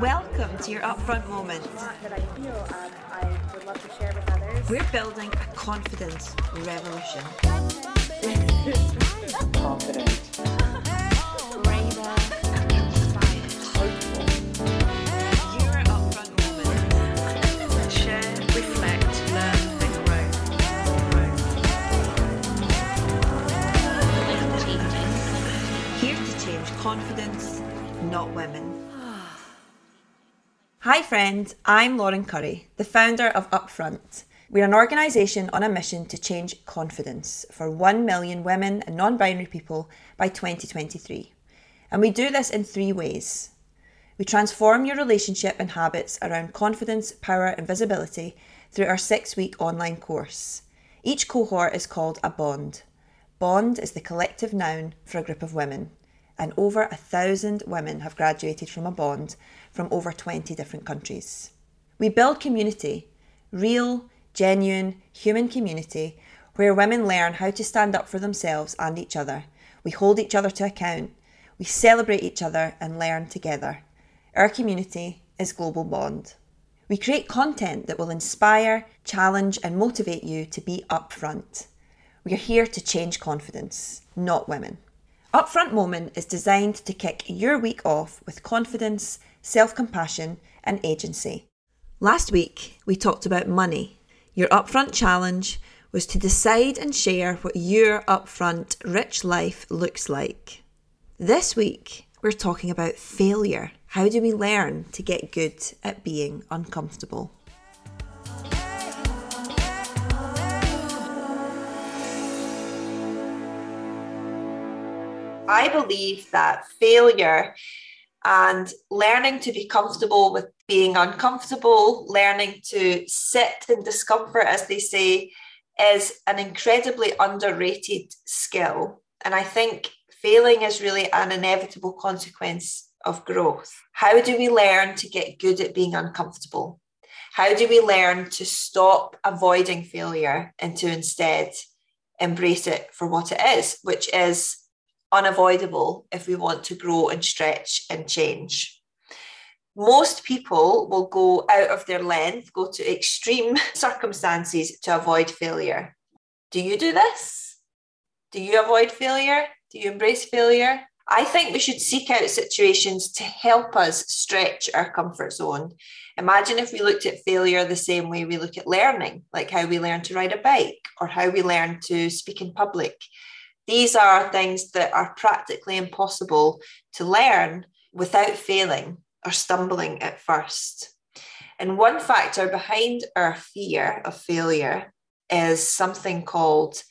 Welcome to your Upfront moment. That I feel I would love to share with others. We're building a confidence revolution. Confident. Braver. Inspired. Hopeful. Your Upfront moment. Share, reflect, learn, and grow. Here to change confidence, not women. Hi friends, I'm Lauren Currie, the founder of Upfront. We're an organisation on a mission to change confidence for 1 million women and non-binary people by 2023. And we do this in 3 ways. We transform your relationship and habits around confidence, power and visibility through our 6-week online course. Each cohort is called a bond. Bond is the collective noun for a group of women. And over 1,000 women have graduated from a bond from over 20 different countries. We build community, real, genuine, human community, where women learn how to stand up for themselves and each other. We hold each other to account. We celebrate each other and learn together. Our community is Global Bond. We create content that will inspire, challenge and motivate you to be upfront. We are here to change confidence, not women. Upfront Moment is designed to kick your week off with confidence, self-compassion and agency. Last week, we talked about money. Your Upfront challenge was to decide and share what your upfront rich life looks like. This week, we're talking about failure. How do we learn to get good at being uncomfortable? I believe that failure and learning to be comfortable with being uncomfortable, learning to sit in discomfort, as they say, is an incredibly underrated skill. And I think failing is really an inevitable consequence of growth. How do we learn to get good at being uncomfortable? How do we learn to stop avoiding failure and to instead embrace it for what it is, which is unavoidable if we want to grow and stretch and change? Most people will go out of their length, go to extreme circumstances to avoid failure. Do you do this? Do you avoid failure? Do you embrace failure? I think we should seek out situations to help us stretch our comfort zone. Imagine if we looked at failure the same way we look at learning, like how we learn to ride a bike or how we learn to speak in public. These are things that are practically impossible to learn without failing or stumbling at first. And one factor behind our fear of failure is something called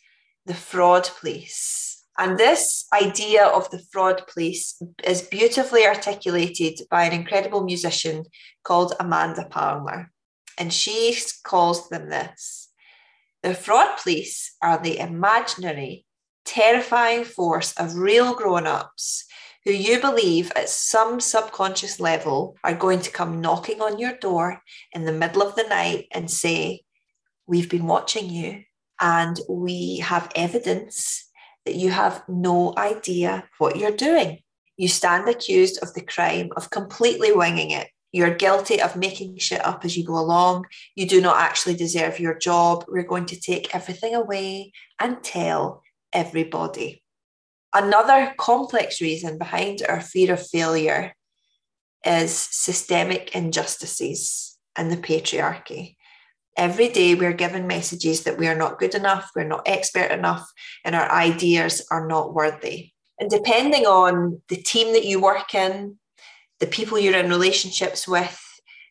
the fraud police. And this idea of the fraud police is beautifully articulated by an incredible musician called Amanda Palmer. And she calls them this. The fraud police are the imaginary, terrifying force of real grown-ups who you believe at some subconscious level are going to come knocking on your door in the middle of the night and say, "We've been watching you and we have evidence that you have no idea what you're doing. You stand accused of the crime of completely winging it. You're guilty of making shit up as you go along. You do not actually deserve your job. We're going to take everything away and tell everybody." Another complex reason behind our fear of failure is systemic injustices and the patriarchy. Every day we're given messages that we are not good enough, we're not expert enough, and our ideas are not worthy. And depending on the team that you work in, the people you're in relationships with,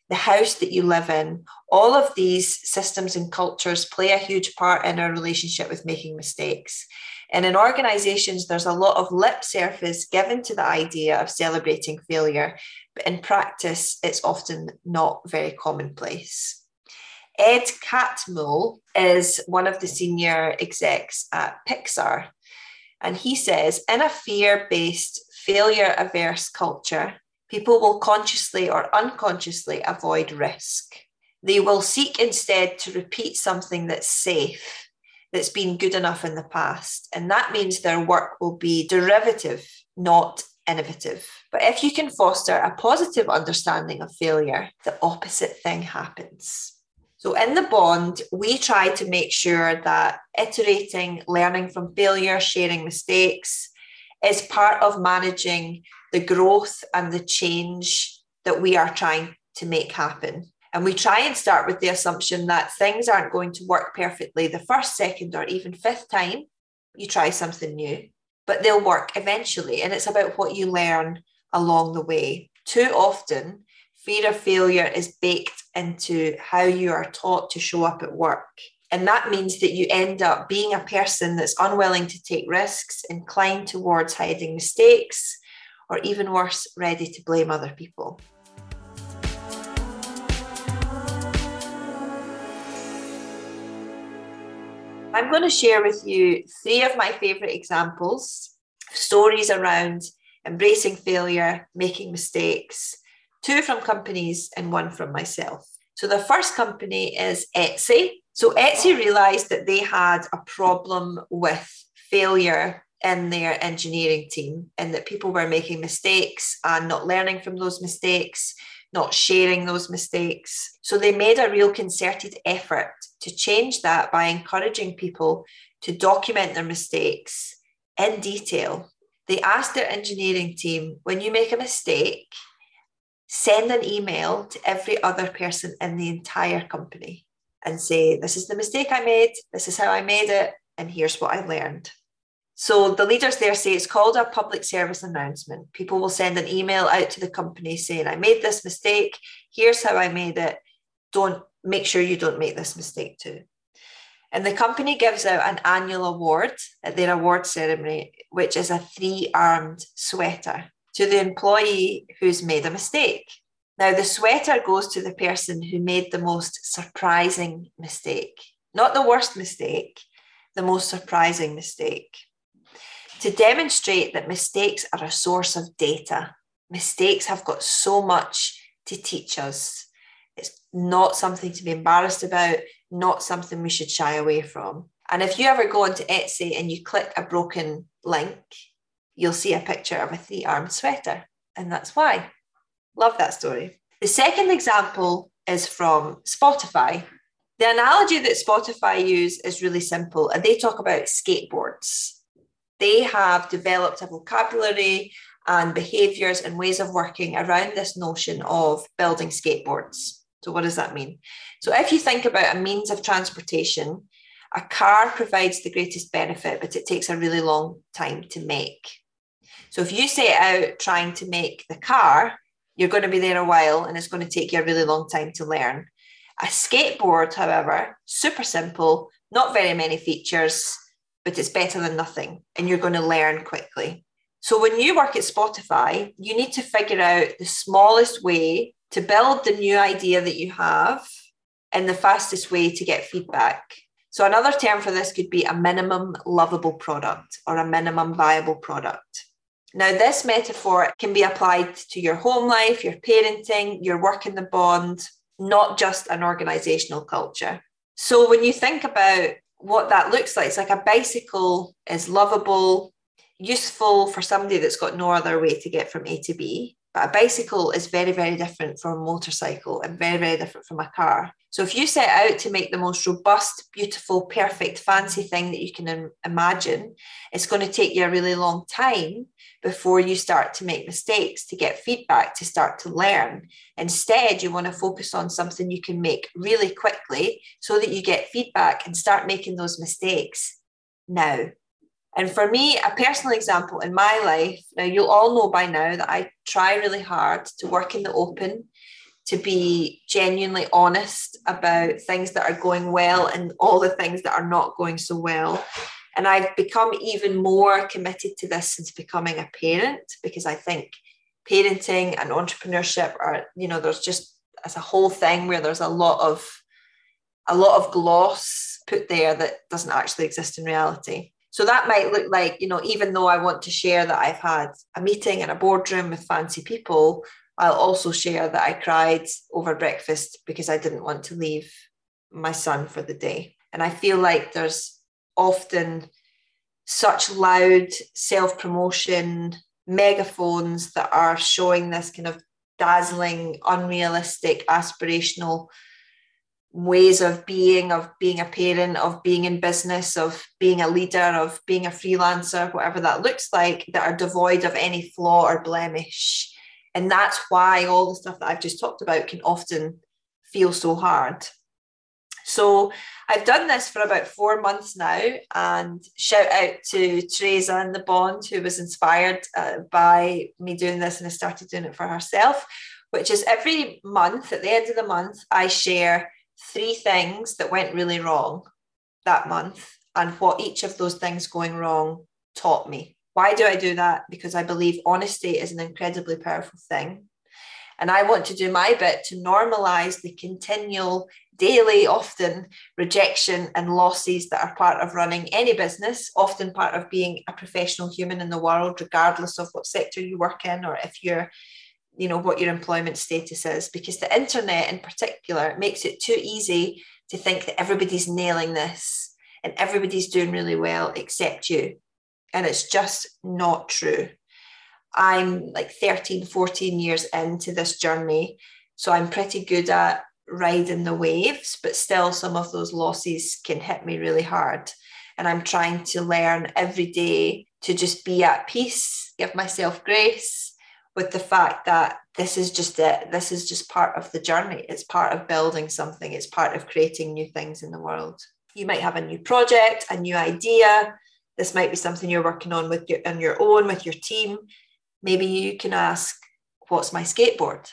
the house that you live in, all of these systems and cultures play a huge part in our relationship with making mistakes. And in organisations, there's a lot of lip service given to the idea of celebrating failure, but in practice, it's often not very commonplace. Ed Catmull is one of the senior execs at Pixar, and he says, in a fear-based, failure-averse culture, people will consciously or unconsciously avoid risk. They will seek instead to repeat something that's safe, that's been good enough in the past. And that means their work will be derivative, not innovative. But if you can foster a positive understanding of failure, the opposite thing happens. So in the bond, we try to make sure that iterating, learning from failure, sharing mistakes is part of managing the growth and the change that we are trying to make happen. And we try and start with the assumption that things aren't going to work perfectly the first, second, or even fifth time you try something new, but they'll work eventually. And it's about what you learn along the way. Too often, fear of failure is baked into how you are taught to show up at work. And that means that you end up being a person that's unwilling to take risks, inclined towards hiding mistakes, or even worse, ready to blame other people. I'm going to share with you three of my favourite examples, stories around embracing failure, making mistakes, two from companies and one from myself. So the first company is Etsy. So Etsy realised that they had a problem with failure in their engineering team and that people were making mistakes and not learning from those mistakes, not sharing those mistakes. So they made a real concerted effort to change that by encouraging people to document their mistakes in detail. They asked their engineering team, when you make a mistake, send an email to every other person in the entire company and say, this is the mistake I made, this is how I made it, and here's what I learned. So the leaders there say it's called a public service announcement. People will send an email out to the company saying, I made this mistake. Here's how I made it. Don't make sure you don't make this mistake too. And the company gives out an annual award at their award ceremony, which is a 3-armed sweater to the employee who's made a mistake. Now, the sweater goes to the person who made the most surprising mistake, not the worst mistake, the most surprising mistake. To demonstrate that mistakes are a source of data. Mistakes have got so much to teach us. It's not something to be embarrassed about, not something we should shy away from. And if you ever go onto Etsy and you click a broken link, you'll see a picture of a 3-armed sweater. And that's why. Love that story. The second example is from Spotify. The analogy that Spotify use is really simple, and they talk about skateboards. They have developed a vocabulary and behaviours and ways of working around this notion of building skateboards. So what does that mean? So if you think about a means of transportation, a car provides the greatest benefit, but it takes a really long time to make. So if you set out trying to make the car, you're going to be there a while and it's going to take you a really long time to learn. A skateboard, however, super simple, not very many features, but it's better than nothing, and you're going to learn quickly. So when you work at Spotify, you need to figure out the smallest way to build the new idea that you have and the fastest way to get feedback. So another term for this could be a minimum lovable product or a minimum viable product. Now, this metaphor can be applied to your home life, your parenting, your work in the bond, not just an organisational culture. So when you think about what that looks like, it's like a bicycle is lovable, useful for somebody that's got no other way to get from A to B. But a bicycle is very, very different from a motorcycle and very, very different from a car. So if you set out to make the most robust, beautiful, perfect, fancy thing that you can imagine, it's going to take you a really long time before you start to make mistakes, to get feedback, to start to learn. Instead, you want to focus on something you can make really quickly so that you get feedback and start making those mistakes now. And for me, a personal example in my life, now you'll all know by now that I try really hard to work in the open, to be genuinely honest about things that are going well and all the things that are not going so well. And I've become even more committed to this since becoming a parent, because I think parenting and entrepreneurship are, there's just as a whole thing where there's a lot of gloss put there that doesn't actually exist in reality. So that might look like, even though I want to share that I've had a meeting in a boardroom with fancy people, I'll also share that I cried over breakfast because I didn't want to leave my son for the day. And I feel like there's often such loud self-promotion, megaphones that are showing this kind of dazzling, unrealistic, aspirational ways of being a parent, of being in business, of being a leader, of being a freelancer, whatever that looks like, that are devoid of any flaw or blemish. And that's why all the stuff that I've just talked about can often feel so hard. So I've done this for about 4 months now, and shout out to Teresa and the Bond, who was inspired by me doing this and has started doing it for herself, which is every month, at the end of the month, I share 3 things that went really wrong that month and what each of those things going wrong taught me. Why do I do that? Because I believe honesty is an incredibly powerful thing. And I want to do my bit to normalize the continual, daily, often rejection and losses that are part of running any business, often part of being a professional human in the world, regardless of what sector you work in or if you're, you know, what your employment status is. Because the internet in particular makes it too easy to think that everybody's nailing this and everybody's doing really well except you. And it's just not true. I'm like 13, 14 years into this journey. So I'm pretty good at riding the waves, but still some of those losses can hit me really hard. And I'm trying to learn every day to just be at peace, give myself grace with the fact that this is just it. This is just part of the journey. It's part of building something. It's part of creating new things in the world. You might have a new project, a new idea. This might be something you're working on on your own, with your team. Maybe you can ask, what's my skateboard?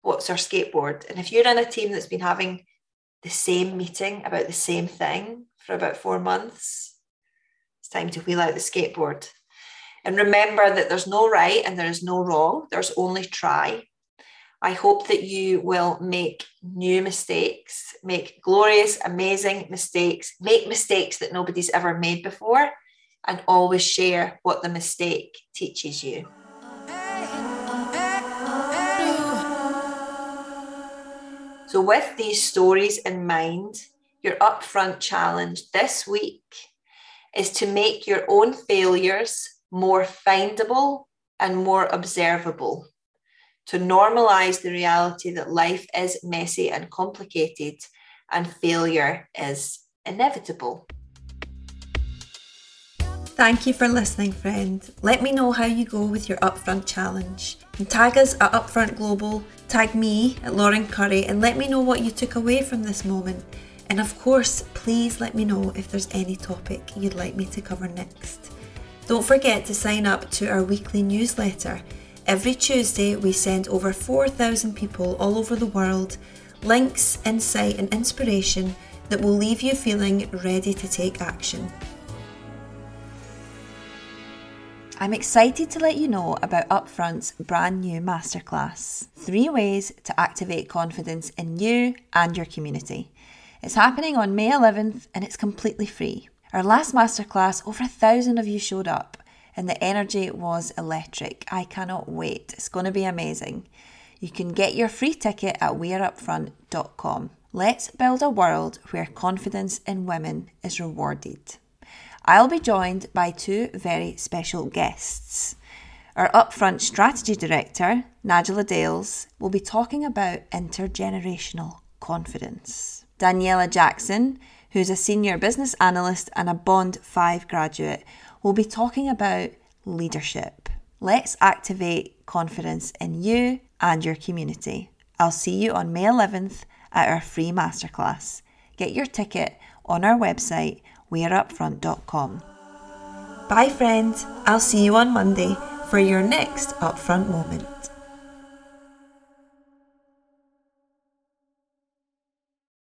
What's our skateboard? And if you're in a team that's been having the same meeting about the same thing for about 4 months, it's time to wheel out the skateboard. And remember that there's no right and there is no wrong. There's only try. I hope that you will make new mistakes, make glorious, amazing mistakes, make mistakes that nobody's ever made before, and always share what the mistake teaches you. So with these stories in mind, your upfront challenge this week is to make your own failures more findable and more observable, to normalize the reality that life is messy and complicated and failure is inevitable. Thank you for listening, friend. Let me know how you go with your Upfront challenge. And tag us at Upfront Global, tag me at Lauren Currie, and let me know what you took away from this moment. And of course, please let me know if there's any topic you'd like me to cover next. Don't forget to sign up to our weekly newsletter. Every Tuesday, we send over 4,000 people all over the world links, insight and inspiration that will leave you feeling ready to take action. I'm excited to let you know about Upfront's brand new masterclass, 3 Ways to Activate Confidence in You and Your Community. It's happening on May 11th and it's completely free. Our last masterclass, over 1,000 of you showed up. And the energy was electric. I cannot wait. It's going to be amazing. You can get your free ticket at weareupfront.com. Let's build a world where confidence in women is rewarded. I'll be joined by 2 very special guests. Our Upfront Strategy Director, Nadjala Dales, will be talking about intergenerational confidence. Daniela Jackson, who's a senior business analyst and a Bond 5 graduate, we'll be talking about leadership. Let's activate confidence in you and your community. I'll see you on May 11th at our free masterclass. Get your ticket on our website, weareupfront.com. Bye, friend. I'll see you on Monday for your next Upfront moment.